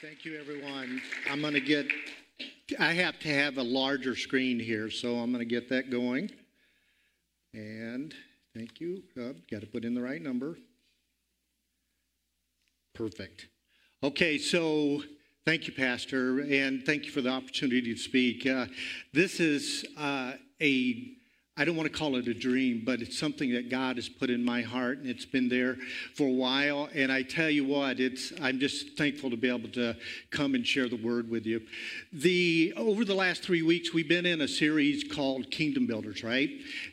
Thank you, everyone. I have to have a larger screen here, so I'm going to get that going. And thank you. Got to put in the right number. Perfect. Okay, so thank you, Pastor, and thank you for the opportunity to speak. This is I don't want to call it a dream, but it's something that God has put in my heart, and it's been there for a while. And I tell you what, I'm just thankful to be able to come and share the word with you. Over the last 3 weeks, we've been in a series called Kingdom Builders, right?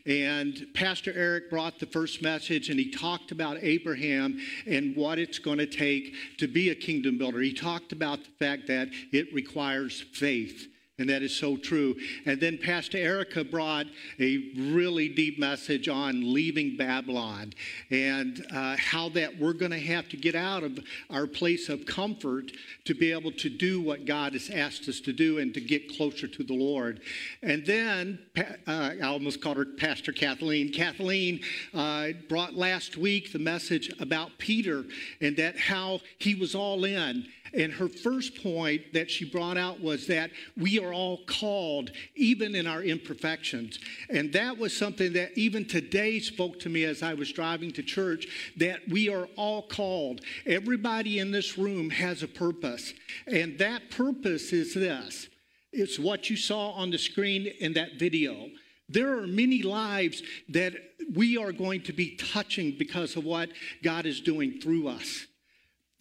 And Pastor Eric brought the first message, and he talked about Abraham and what it's going to take to be a kingdom builder. He talked about the fact that it requires faith. And that is so true. And then Pastor Erica brought a really deep message on leaving Babylon and how that we're going to have to get out of our place of comfort to be able to do what God has asked us to do and to get closer to the Lord. And then, I almost called her Pastor Kathleen. Kathleen brought last week the message about Peter and that how he was all in. And her first point that she brought out was that we are all called, even in our imperfections. And that was something that even today spoke to me as I was driving to church, that we are all called. Everybody in this room has a purpose. And that purpose is this. It's what you saw on the screen in that video. There are many lives that we are going to be touching because of what God is doing through us.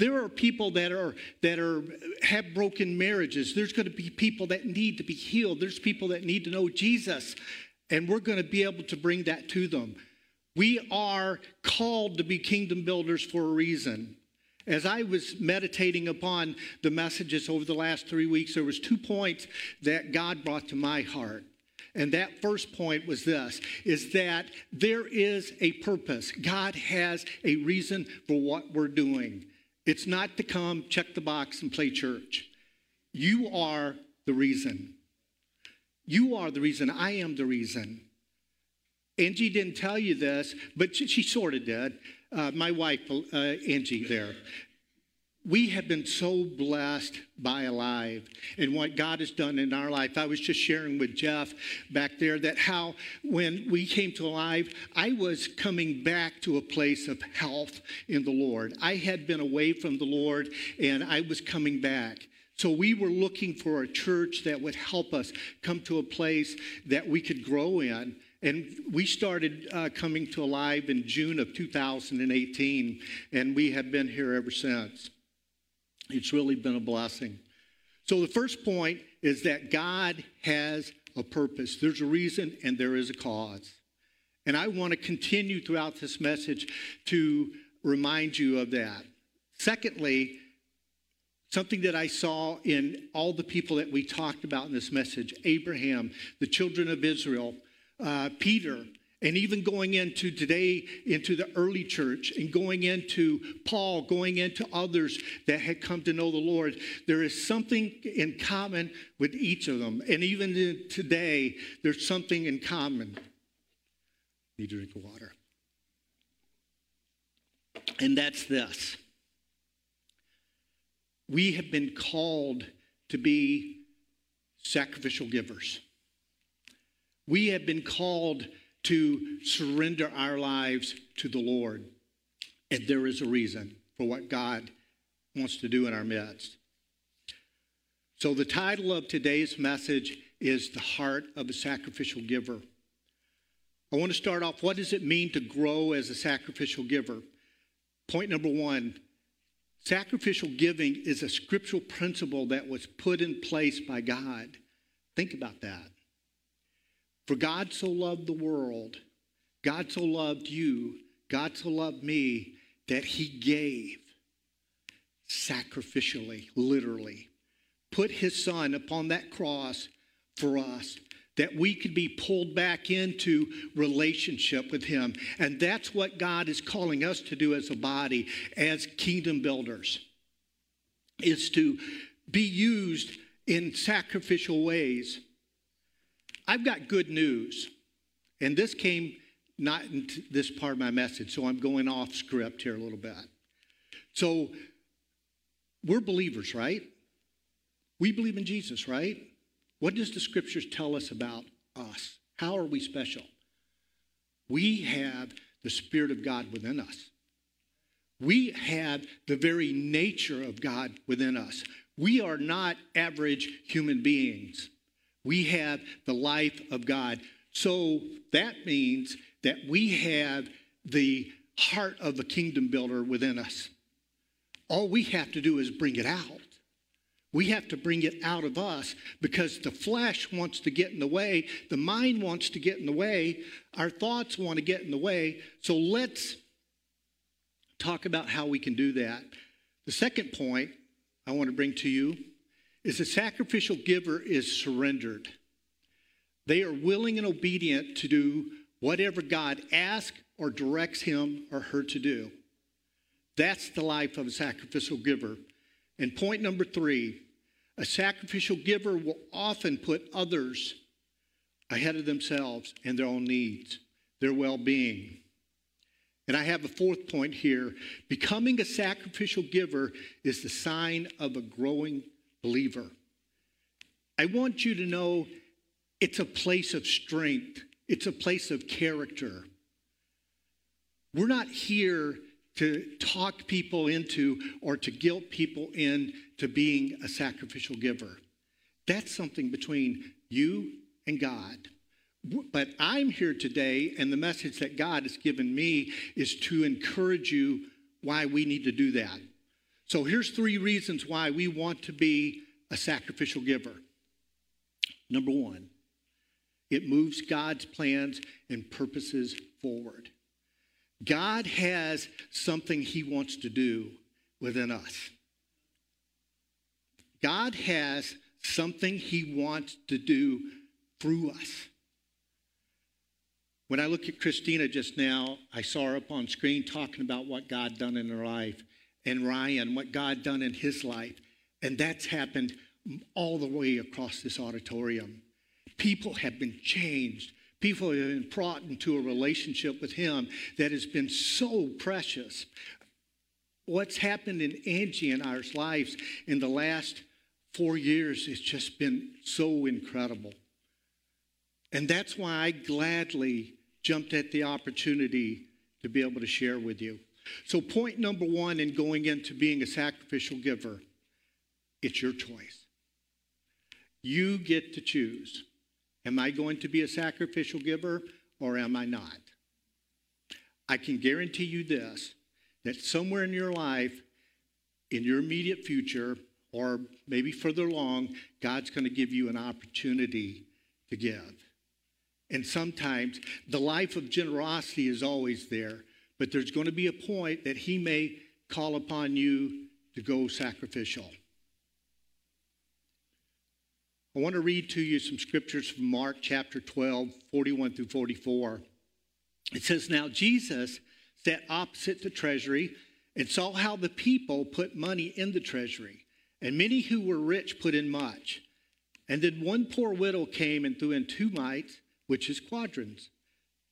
There are people that have broken marriages. There's going to be people that need to be healed. There's people that need to know Jesus, and we're going to be able to bring that to them. We are called to be kingdom builders for a reason. As I was meditating upon the messages over the last 3 weeks, there was 2 points that God brought to my heart. And that first point was this, is that there is a purpose. God has a reason for what we're doing. It's not to come, check the box, and play church. You are the reason. You are the reason. I am the reason. Angie didn't tell you this, but she sort of did. My wife, Angie, there. We have been so blessed by Alive and what God has done in our life. I was just sharing with Jeff back there that how when we came to Alive, I was coming back to a place of health in the Lord. I had been away from the Lord, and I was coming back. So we were looking for a church that would help us come to a place that we could grow in. And we started coming to Alive in June of 2018, and we have been here ever since. It's really been a blessing. So the first point is that God has a purpose. There's a reason and there is a cause. And I want to continue throughout this message to remind you of that. Secondly, something that I saw in all the people that we talked about in this message, Abraham, the children of Israel, Peter, and even going into today, into the early church, and going into Paul, going into others that had come to know the Lord, there is something in common with each of them. And even today, there's something in common. Need to drink water. And that's this. We have been called to be sacrificial givers. We have been called to surrender our lives to the Lord. And there is a reason for what God wants to do in our midst. So the title of today's message is The Heart of a Sacrificial Giver. I want to start off, what does it mean to grow as a sacrificial giver? Point number one, sacrificial giving is a scriptural principle that was put in place by God. Think about that. For God so loved the world, God so loved you, God so loved me, that he gave sacrificially, literally, put his son upon that cross for us, that we could be pulled back into relationship with him. And that's what God is calling us to do as a body, as kingdom builders, is to be used in sacrificial ways. I've got good news, and this came not in this part of my message, so I'm going off script here a little bit. So we're believers, right? We believe in Jesus, right? What does the scriptures tell us about us? How are we special? We have the Spirit of God within us. We have the very nature of God within us. We are not average human beings. We have the life of God. So that means that we have the heart of the kingdom builder within us. All we have to do is bring it out. We have to bring it out of us because the flesh wants to get in the way. The mind wants to get in the way. Our thoughts want to get in the way. So let's talk about how we can do that. The second point I want to bring to you is the sacrificial giver is surrendered. They are willing and obedient to do whatever God asks or directs him or her to do. That's the life of a sacrificial giver. And point number three, a sacrificial giver will often put others ahead of themselves and their own needs, their well-being. And I have a fourth point here. Becoming a sacrificial giver is the sign of a growing believer. I want you to know it's a place of strength. It's a place of character. We're not here to talk people into or to guilt people into being a sacrificial giver. That's something between you and God. But I'm here today, and the message that God has given me is to encourage you why we need to do that. So here's three reasons why we want to be a sacrificial giver. Number one, it moves God's plans and purposes forward. God has something he wants to do within us. God has something he wants to do through us. When I look at Christina just now, I saw her up on screen talking about what God done in her life, and Ryan, what God done in his life. And that's happened all the way across this auditorium. People have been changed. People have been brought into a relationship with him that has been so precious. What's happened in Angie and our lives in the last 4 years has just been so incredible. And that's why I gladly jumped at the opportunity to be able to share with you. So point number one in going into being a sacrificial giver, it's your choice. You get to choose. Am I going to be a sacrificial giver or am I not? I can guarantee you this, that somewhere in your life, in your immediate future, or maybe further along, God's going to give you an opportunity to give. And sometimes the life of generosity is always there, but there's going to be a point that he may call upon you to go sacrificial. I want to read to you some scriptures from Mark chapter 12, 41 through 44. It says, "Now Jesus sat opposite the treasury and saw how the people put money in the treasury, and many who were rich put in much. And then one poor widow came and threw in 2 mites, which is quadrants.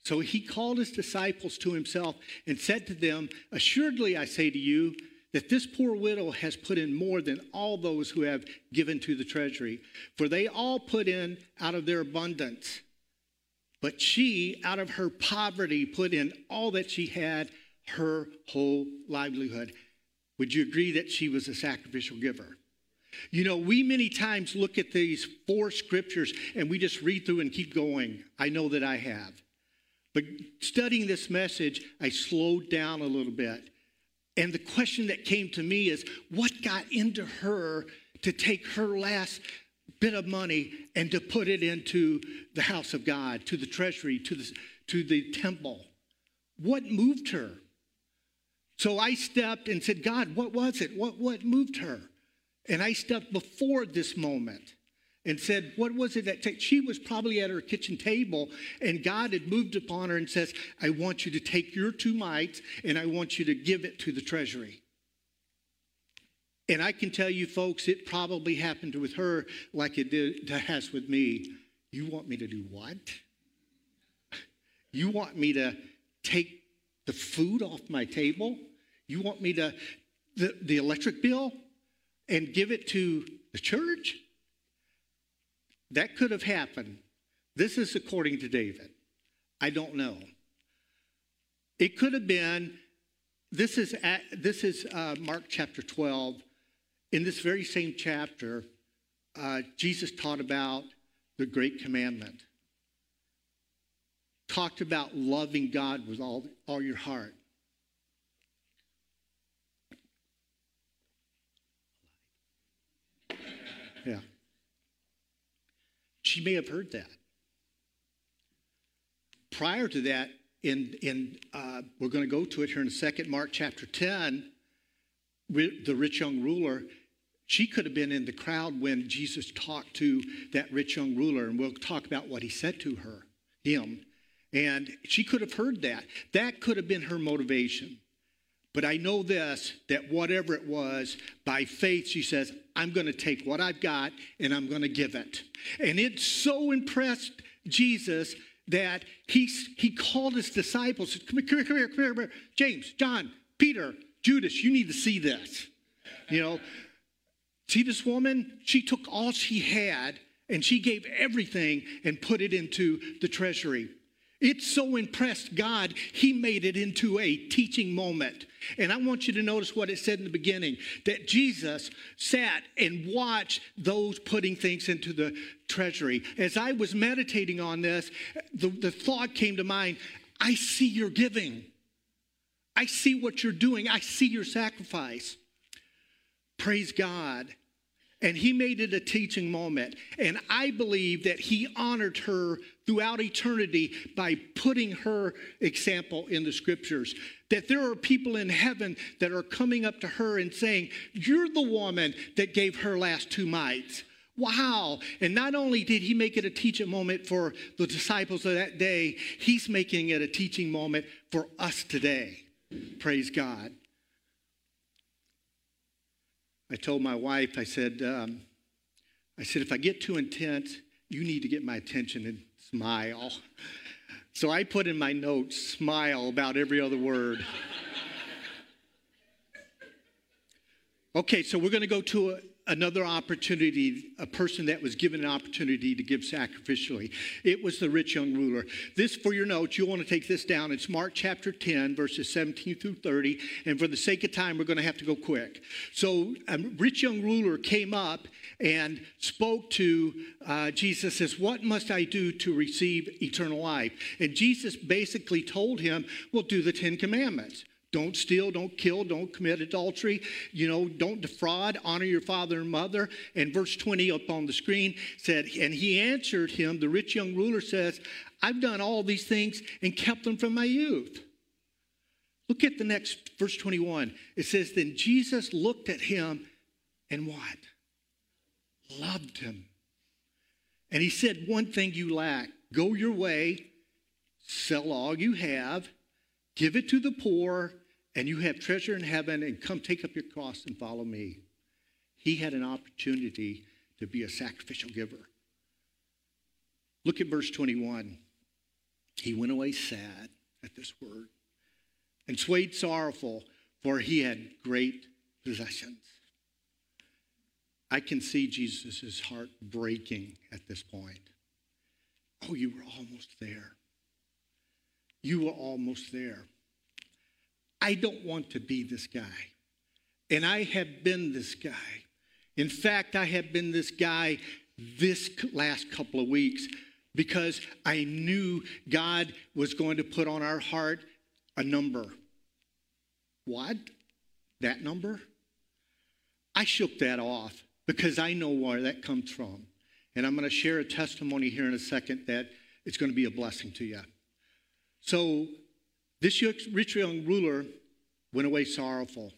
So he called his disciples to himself and said to them, 'Assuredly I say to you, that this poor widow has put in more than all those who have given to the treasury. For they all put in out of their abundance. But she, out of her poverty, put in all that she had, her whole livelihood.'" Would you agree that she was a sacrificial giver? You know, we many times look at these four scriptures and we just read through and keep going. I know that I have. But studying this message, I slowed down a little bit. And the question that came to me is, what got into her to take her last bit of money and to put it into the house of God, to the treasury, to the temple? What moved her? So I stepped and said, God, what was it? What moved her? And I stepped before this moment and said, what was it that she was probably at her kitchen table, and God had moved upon her and says, I want you to take your 2 mites, and I want you to give it to the treasury. And I can tell you, folks, it probably happened with her like it has with me. You want me to do what? You want me to take the food off my table? You want me to, the electric bill, and give it to The church? That could have happened. This is according to David. I don't know. It could have been, this is Mark chapter 12. In this very same chapter, Jesus taught about the great commandment. Talked about loving God with all your heart. Yeah. She may have heard that. Prior to that, in we're going to go to it here in a second, Mark chapter 10, the rich young ruler, she could have been in the crowd when Jesus talked to that rich young ruler, and we'll talk about what he said to him. And she could have heard that. That could have been her motivation. But I know this, that whatever it was, by faith she says, I'm going to take what I've got and I'm going to give it. And it so impressed Jesus that he called his disciples, come here. James, John, Peter, Judas, you need to see this. You know, see this woman? She took all she had and she gave everything and put it into the treasury. It so impressed God, he made it into a teaching moment. And I want you to notice what it said in the beginning, that Jesus sat and watched those putting things into the treasury. As I was meditating on this, the thought came to mind, I see your giving. I see what you're doing. I see your sacrifice. Praise God. And he made it a teaching moment. And I believe that he honored her throughout eternity by putting her example in the scriptures. That there are people in heaven that are coming up to her and saying, you're the woman that gave her last two mites. Wow. And not only did he make it a teaching moment for the disciples of that day, he's making it a teaching moment for us today. Praise God. I told my wife, I said, if I get too intense, you need to get my attention and smile. So I put in my notes, smile about every other word. Okay, so we're going to go to another opportunity, a person that was given an opportunity to give sacrificially. It was the rich young ruler. This, for your notes, you'll want to take this down. It's Mark chapter 10, verses 17 through 30. And for the sake of time, we're going to have to go quick. So a rich young ruler came up and spoke to Jesus, says, what must I do to receive eternal life? And Jesus basically told him, well, do the 10 commandments. Don't steal, don't kill, don't commit adultery, you know, don't defraud, honor your father and mother. And verse 20 up on the screen said, and he answered him, the rich young ruler says, I've done all these things and kept them from my youth. Look at the next, verse 21. It says, then Jesus looked at him and what? Loved him. And he said, one thing you lack, go your way, sell all you have, give it to the poor, and you have treasure in heaven, and come take up your cross and follow me. He had an opportunity to be a sacrificial giver. Look at verse 21. He went away sad at this word and swayed sorrowful, for he had great possessions. I can see Jesus' heart breaking at this point. Oh, you were almost there. You were almost there. I don't want to be this guy. And I have been this guy. In fact, I have been this guy this last couple of weeks because I knew God was going to put on our heart a number. What? That number? I shook that off because I know where that comes from. And I'm going to share a testimony here in a second that it's going to be a blessing to you. So this rich young ruler went away sorrowful.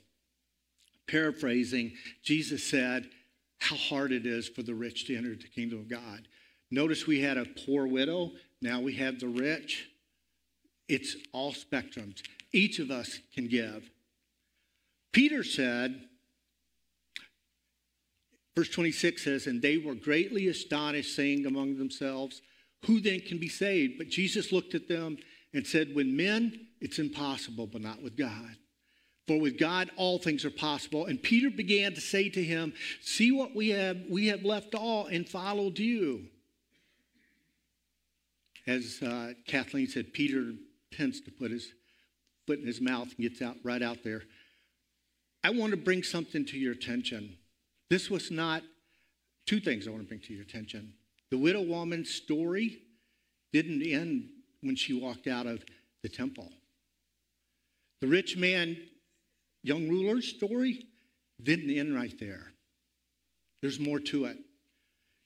Paraphrasing, Jesus said how hard it is for the rich to enter the kingdom of God. Notice we had a poor widow. Now we have the rich. It's all spectrums. Each of us can give. Peter said, verse 26 says, and they were greatly astonished, saying among themselves, who then can be saved? But Jesus looked at them and said, with men, it's impossible, but not with God. For with God, all things are possible. And Peter began to say to him, see what we have left all and followed you. As Kathleen said, Peter tends to put his foot in his mouth and gets out right out there. I want to bring something to your attention. This was not two things I want to bring to your attention. The widow woman's story didn't end when she walked out of the temple. The rich man, young ruler's story didn't end right there. There's more to it.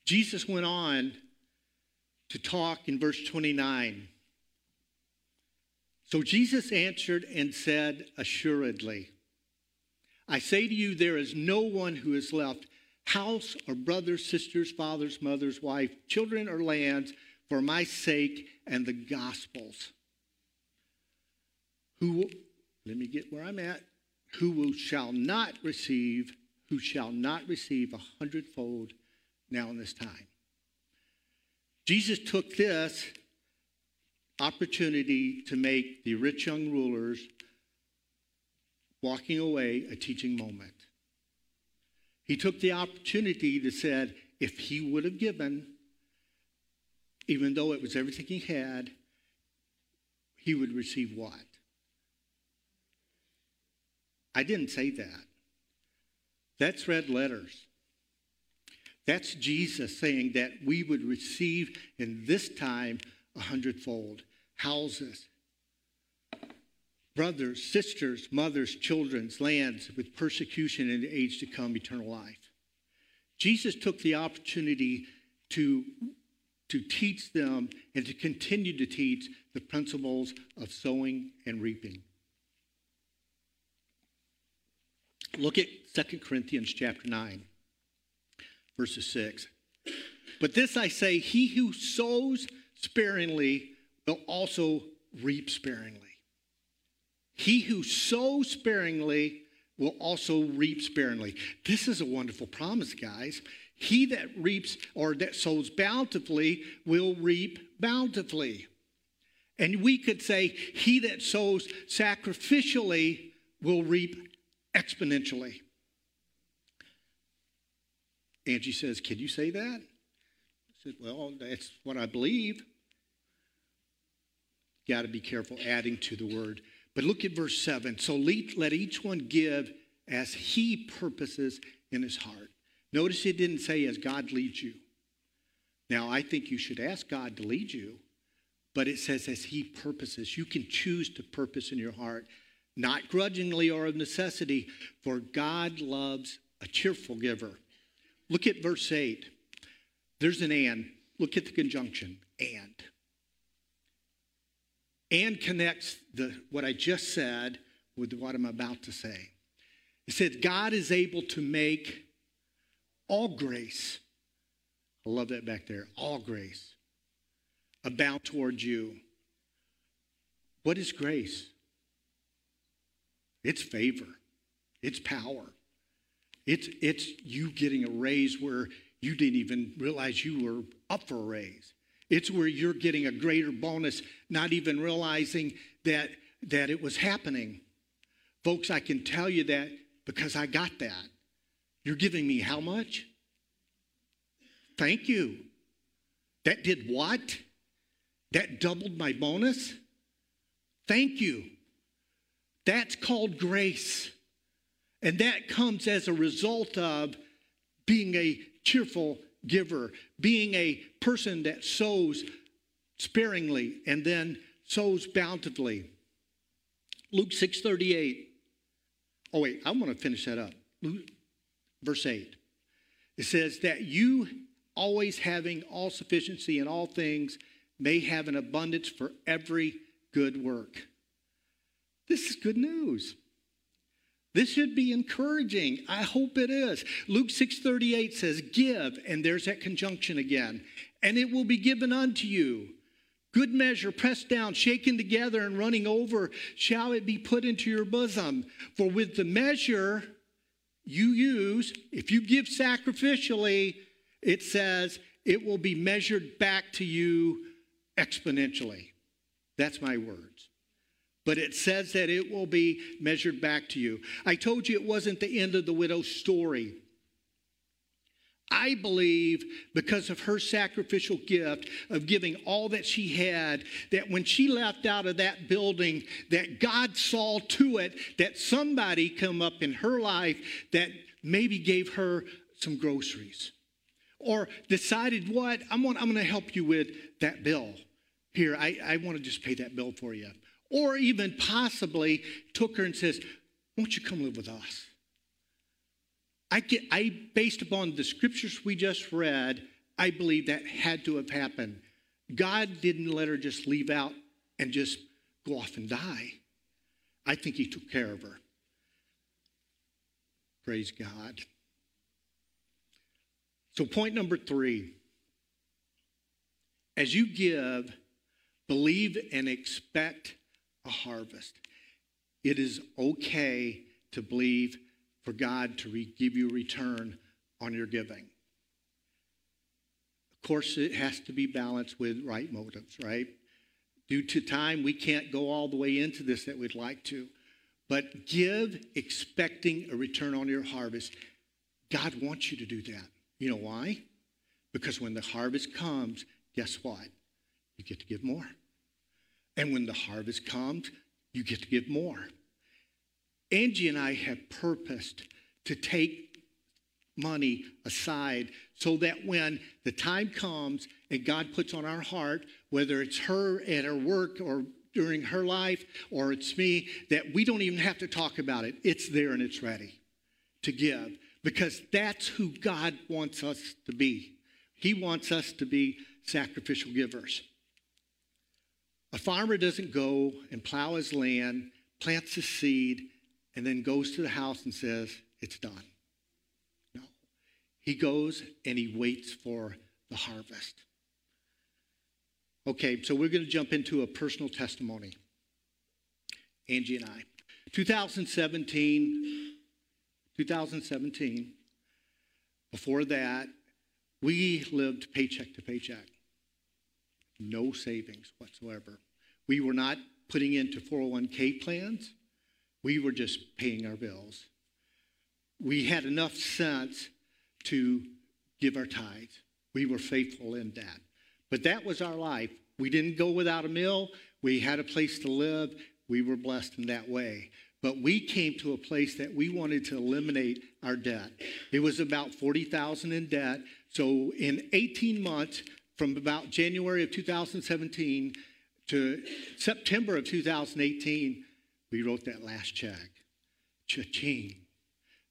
Jesus went on to talk in verse 29. So Jesus answered and said assuredly, I say to you, there is no one who has left house or brothers, sisters, fathers, mothers, wife, children, or lands for my sake and the gospel's. Who shall not receive 100-fold now in this time. Jesus took this opportunity to make the rich young ruler's walking away a teaching moment. He took the opportunity to said, if he would have given, even though it was everything he had, he would receive what? I didn't say that. That's red letters. That's Jesus saying that we would receive in this time 100-fold. Houses, brothers, sisters, mothers, children's, lands, with persecution in the age to come, eternal life. Jesus took the opportunity to teach them and to continue to teach the principles of sowing and reaping. Look at 2 Corinthians chapter 9, verses 6. But this I say, he who sows sparingly will also reap sparingly. He who sows sparingly will also reap sparingly. This is a wonderful promise, guys. He that reaps or that sows bountifully will reap bountifully. And we could say, he that sows sacrificially will reap exponentially. Angie says, can you say that? I said, well, that's what I believe. Got to be careful adding to the word. But look at verse 7. So let each one give as he purposes in his heart. Notice it didn't say as God leads you. Now, I think you should ask God to lead you, but it says as he purposes. You can choose to purpose in your heart. Not grudgingly or of necessity, for God loves a cheerful giver. Look at verse 8. There's an and. Look at the conjunction, and. And connects what I just said with what I'm about to say. It says, God is able to make all grace, I love that back there, all grace, abound towards you. What is grace? It's favor. It's power. It's you getting a raise where you didn't even realize you were up for a raise. It's where you're getting a greater bonus, not even realizing that it was happening. Folks, I can tell you that because I got that. You're giving me how much? Thank you. That did what? That doubled my bonus? Thank you. That's called grace, and that comes as a result of being a cheerful giver, being a person that sows sparingly and then sows bountifully. Luke 6:38. Oh, wait, I want to finish that up. Luke, verse 8. It says that you, always having all sufficiency in all things, may have an abundance for every good work. This is good news. This should be encouraging. I hope it is. Luke 6:38 says, give, and there's that conjunction again, and it will be given unto you. Good measure, pressed down, shaken together, and running over, shall it be put into your bosom. For with the measure you use, if you give sacrificially, it says it will be measured back to you exponentially. That's my words. But it says that it will be measured back to you. I told you it wasn't the end of the widow's story. I believe because of her sacrificial gift of giving all that she had, that when she left out of that building, that God saw to it that somebody come up in her life that maybe gave her some groceries or decided, what, I'm going to help you with that bill. Here, I want to just pay that bill for you. Or even possibly took her and says, won't you come live with us? Based upon the scriptures we just read, I believe that had to have happened. God didn't let her just leave out and just go off and die. I think he took care of her. Praise God. So point number 3. As you give, believe and expect a harvest. It is okay to believe for God to give you a return on your giving. Of course, it has to be balanced with right motives, right? Due to time, we can't go all the way into this that we'd like to. But give expecting a return on your harvest. God wants you to do that. You know why? Because when the harvest comes, guess what? You get to give more. And when the harvest comes, you get to give more. Angie and I have purposed to take money aside so that when the time comes and God puts on our heart, whether it's her at her work or during her life or it's me, that we don't even have to talk about it. It's there and it's ready to give because that's who God wants us to be. He wants us to be sacrificial givers. A farmer doesn't go and plow his land, plants a seed, and then goes to the house and says, it's done. No. He goes and he waits for the harvest. Okay, so we're going to jump into a personal testimony. Angie and I. 2017, before that, we lived paycheck to paycheck. No savings whatsoever. We were not putting into 401k plans. We were just paying our bills. We had enough sense to give our tithes. We were faithful in that. But that was our life. We didn't go without a meal. We had a place to live. We were blessed in that way. But we came to a place that we wanted to eliminate our debt. It was about $40,000 in debt. So in 18 months, from about January of 2017 to September of 2018, we wrote that last check. Cha-ching.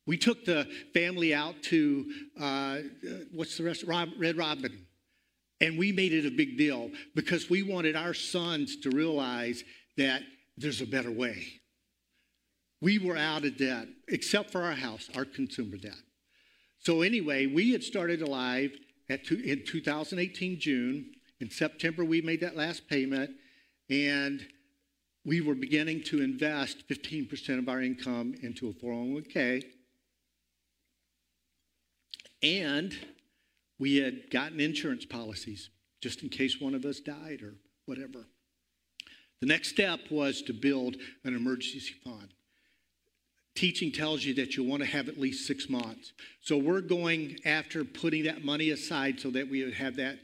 We took the family out to, Red Robin. And we made it a big deal because we wanted our sons to realize that there's a better way. We were out of debt, except for our house, our consumer debt. So anyway, we had started Alive in 2018, June. In September, we made that last payment, and we were beginning to invest 15% of our income into a 401k. And we had gotten insurance policies just in case one of us died or whatever. The next step was to build an emergency fund. Teaching tells you that you want to have at least 6 months. So we're going after putting that money aside so that we would have that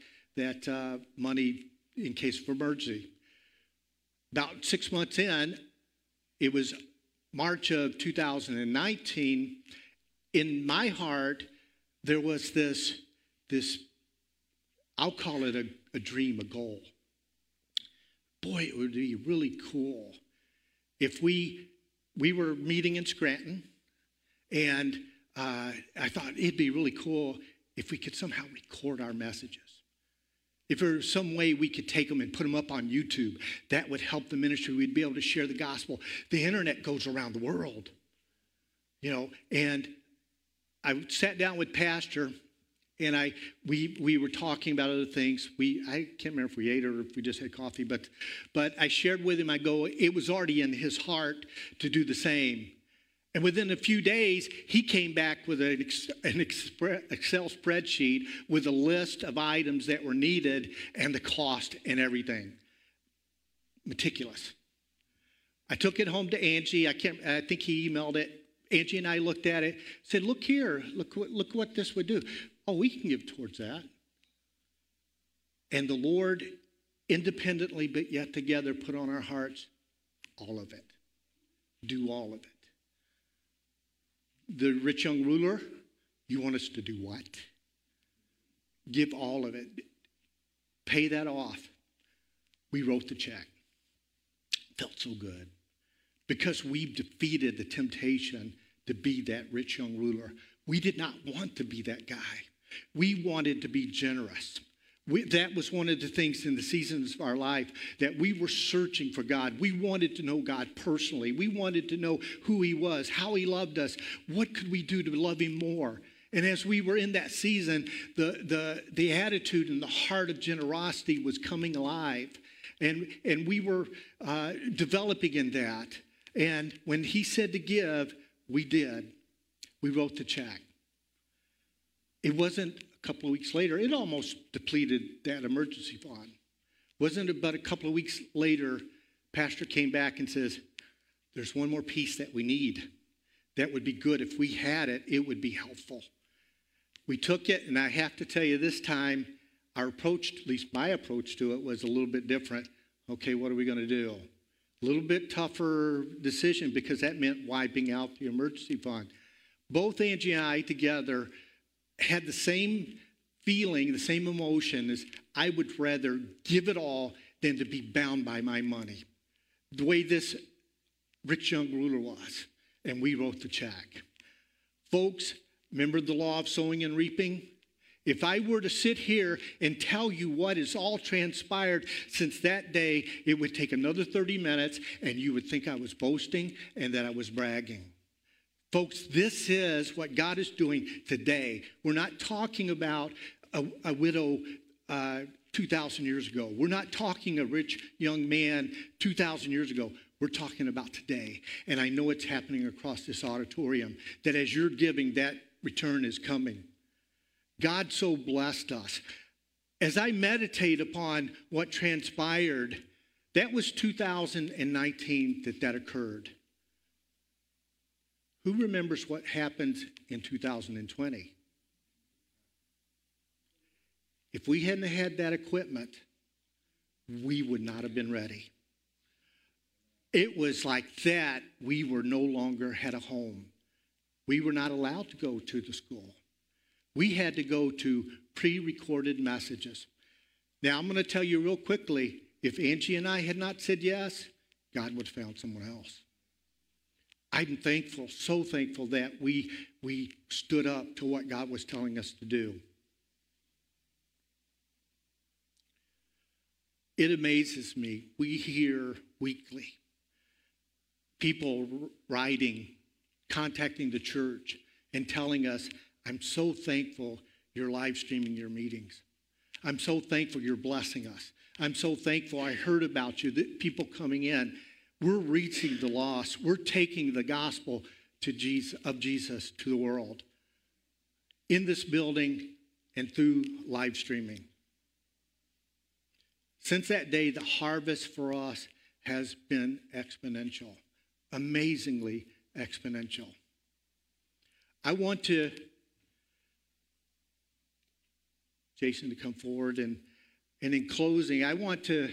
money in case of emergency. About 6 months in, it was March of 2019. In my heart, there was this, I'll call it a dream, a goal. Boy, it would be really cool if we were meeting in Scranton, and I thought it'd be really cool if we could somehow record our messages. If there was some way we could take them and put them up on YouTube, that would help the ministry. We'd be able to share the gospel. The internet goes around the world, you know. And I sat down with Pastor, and we were talking about other things. I can't remember if we ate or if we just had coffee, but I shared with him. I go, it was already in his heart to do the same. And within a few days, he came back with an Excel spreadsheet with a list of items that were needed and the cost and everything. Meticulous. I took it home to Angie. I think he emailed it. Angie and I looked at it, said, look here, look what this would do. Oh, we can give towards that. And the Lord independently, but yet together, put on our hearts all of it. Do all of it. The rich young ruler, you want us to do what? Give all of it. Pay that off. We wrote the check. Felt so good. Because we've defeated the temptation to be that rich young ruler. We did not want to be that guy. We wanted to be generous. That was one of the things in the seasons of our life that we were searching for God. We wanted to know God personally. We wanted to know who he was, how he loved us. What could we do to love him more? And as we were in that season, the attitude and the heart of generosity was coming alive. And we were developing in that. And when he said to give, we did. We wrote the check. It wasn't a couple of weeks later. It almost depleted that emergency fund. Wasn't it but a couple of weeks later, Pastor came back and says, there's one more piece that we need. That would be good. If we had it, it would be helpful. We took it, and I have to tell you this time, our approach, at least my approach to it, was a little bit different. Okay, what are we going to do? A little bit tougher decision because that meant wiping out the emergency fund. Both Angie and I together had the same feeling, the same emotion as I would rather give it all than to be bound by my money. The way this rich young ruler was. And we wrote the check. Folks, remember the law of sowing and reaping? If I were to sit here and tell you what has all transpired since that day, it would take another 30 minutes, and you would think I was boasting and that I was bragging. Folks, this is what God is doing today. We're not talking about a widow 2,000 years ago. We're not talking a rich young man 2,000 years ago. We're talking about today. And I know it's happening across this auditorium, that as you're giving, that return is coming. God so blessed us. As I meditate upon what transpired, that was 2019 that occurred. Who remembers what happened in 2020? If we hadn't had that equipment, we would not have been ready. It was like that. We were no longer had a home. We were not allowed to go to the school. We had to go to pre-recorded messages. Now, I'm going to tell you real quickly, if Angie and I had not said yes, God would have found someone else. I'm thankful, so thankful that we stood up to what God was telling us to do. It amazes me. We hear weekly people writing, contacting the church, and telling us, I'm so thankful you're live streaming your meetings. I'm so thankful you're blessing us. I'm so thankful I heard about you, that people coming in. We're reaching the lost. We're taking the gospel of Jesus to the world in this building and through live streaming. Since that day, the harvest for us has been exponential. Amazingly exponential. I want to Jason to come forward, and in closing, I want to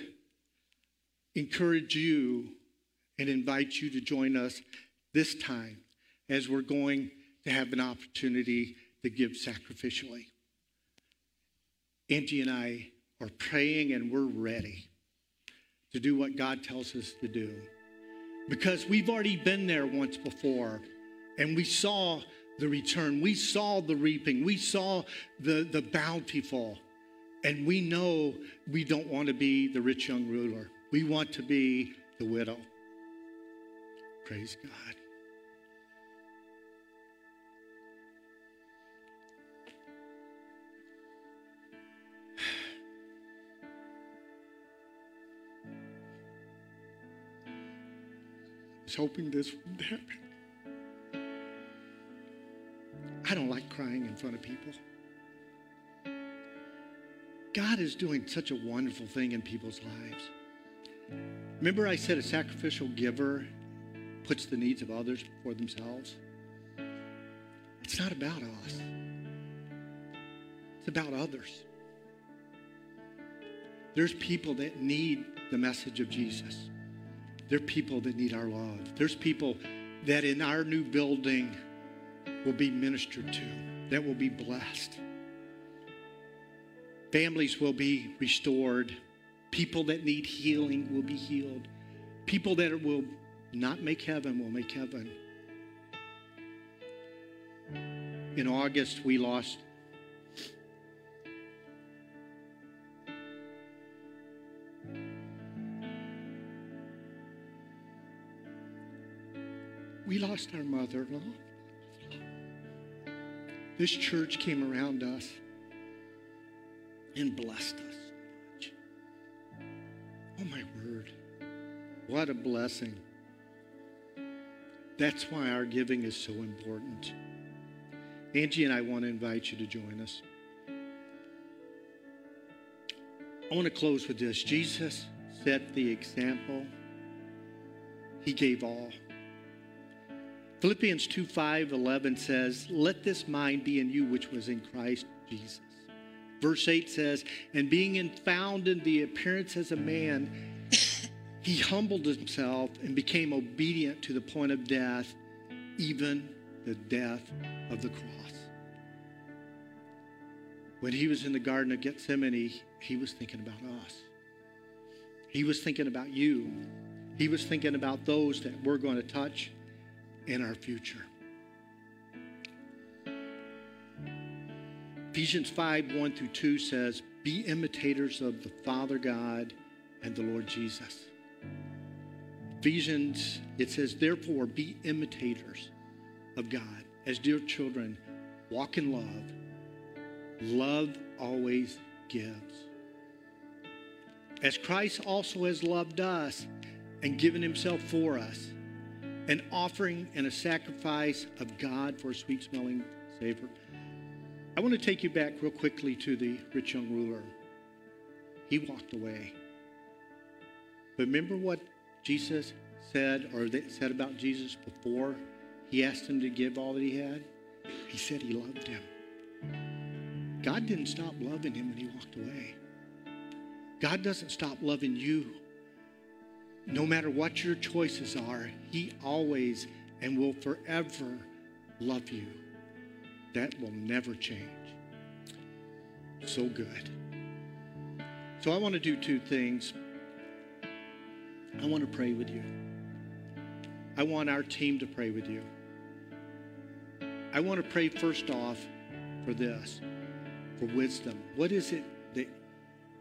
encourage you and invite you to join us this time as we're going to have an opportunity to give sacrificially. Angie and I are praying, and we're ready to do what God tells us to do. Because we've already been there once before, and we saw the return. We saw the reaping. We saw the bountiful. And we know we don't want to be the rich young ruler. We want to be the widow. Praise God. I was hoping this would happen. I don't like crying in front of people. God is doing such a wonderful thing in people's lives. Remember I said a sacrificial giver puts the needs of others before themselves? It's not about us. It's about others. There's people that need the message of Jesus. There are people that need our love. There's people that in our new building will be ministered to, that will be blessed. Families will be restored. People that need healing will be healed. People that will not make heaven will make heaven. In August, we lost our mother-in-law. This church came around us and blessed us so much. Oh, my word. What a blessing. That's why our giving is so important. Angie and I want to invite you to join us. I want to close with this. Jesus set the example. He gave all. Philippians 2:5-11 says, let this mind be in you which was in Christ Jesus. Verse 8 says, and being found in the appearance as a man, he humbled himself and became obedient to the point of death, even the death of the cross. When he was in the Garden of Gethsemane, he was thinking about us. He was thinking about you. He was thinking about those that we're going to touch in our future. Ephesians 5:1-2 says, be imitators of the Father God and the Lord Jesus. Ephesians, it says, therefore, be imitators of God. As dear children, walk in love. Love always gives. As Christ also has loved us and given himself for us, an offering and a sacrifice of God for a sweet-smelling savor. I want to take you back real quickly to the rich young ruler. He walked away. But remember what Jesus said, or they said about Jesus before he asked him to give all that he had? He said he loved him. God didn't stop loving him when he walked away. God doesn't stop loving you. No matter what your choices are, he always and will forever love you. That will never change. So good. So I want to do two things. I want to pray with you. I want our team to pray with you. I want to pray first off for this, for wisdom. What is it that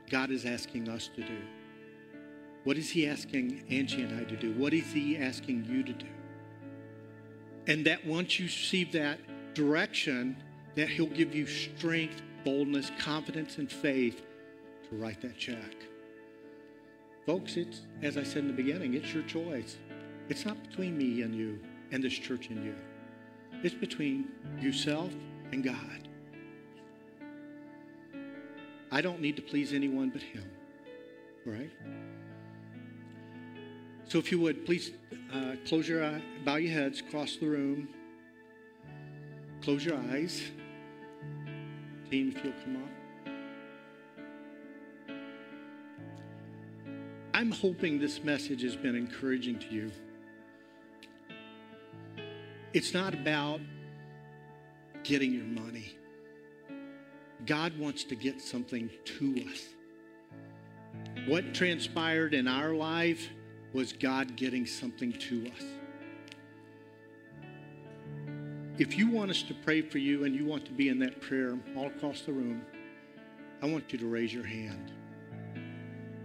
God is asking us to do? What is he asking Angie and I to do? What is he asking you to do? And that once you see that direction, that he'll give you strength, boldness, confidence, and faith to write that check. Folks, it's, as I said in the beginning, it's your choice. It's not between me and you and this church and you. It's between yourself and God. I don't need to please anyone but him, right? So if you would, please close your eyes, bow your heads, cross the room, close your eyes. Team, if you'll come up. I'm hoping this message has been encouraging to you. It's not about getting your money. God wants to get something to us. What transpired in our life was God getting something to us. If you want us to pray for you and you want to be in that prayer all across the room, I want you to raise your hand.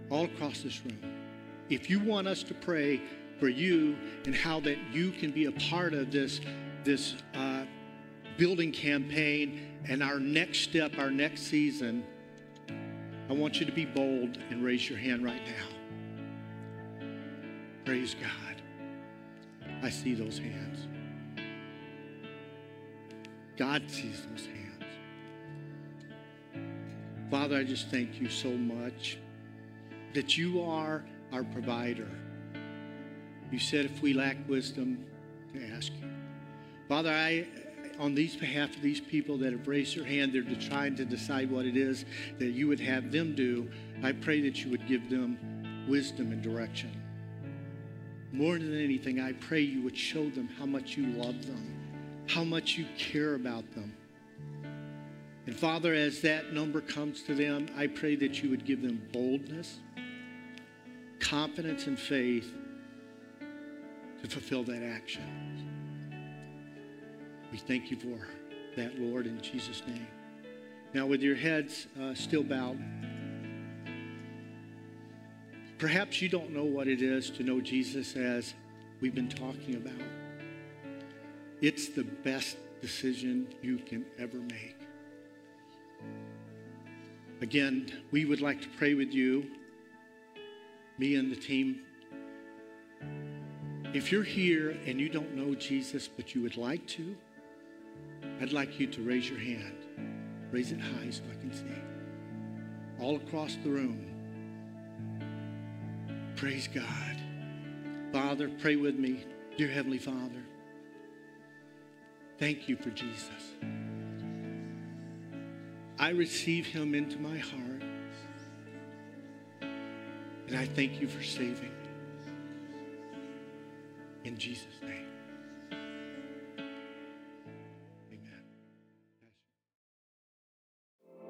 All across this room. If you want us to pray for you and how that you can be a part of this building campaign and our next step, our next season, I want you to be bold and raise your hand right now. Praise God. I see those hands. God sees those hands. Father, I just thank you so much that you are our provider. You said if we lack wisdom, to ask you. Father, I, on these behalf of these people that have raised their hand, they're trying to decide what it is that you would have them do, I pray that you would give them wisdom and direction. More than anything, I pray you would show them how much you love them, how much you care about them. And Father, as that number comes to them, I pray that you would give them boldness, confidence, and faith to fulfill that action. We thank you for that, Lord, in Jesus' name. Now, with your heads still bowed, perhaps you don't know what it is to know Jesus as we've been talking about. It's the best decision you can ever make. Again, we would like to pray with you, me and the team. If you're here and you don't know Jesus, but you would like to, I'd like you to raise your hand. Raise it high so I can see. All across the room. Praise God. Father, pray with me. Dear Heavenly Father, thank you for Jesus. I receive him into my heart, and I thank you for saving me. In Jesus' name.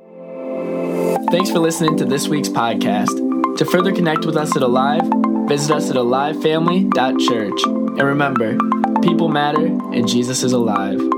Amen. Thanks for listening to this week's podcast. To further connect with us at Alive, visit us at alivefamily.church. And remember, people matter and Jesus is alive.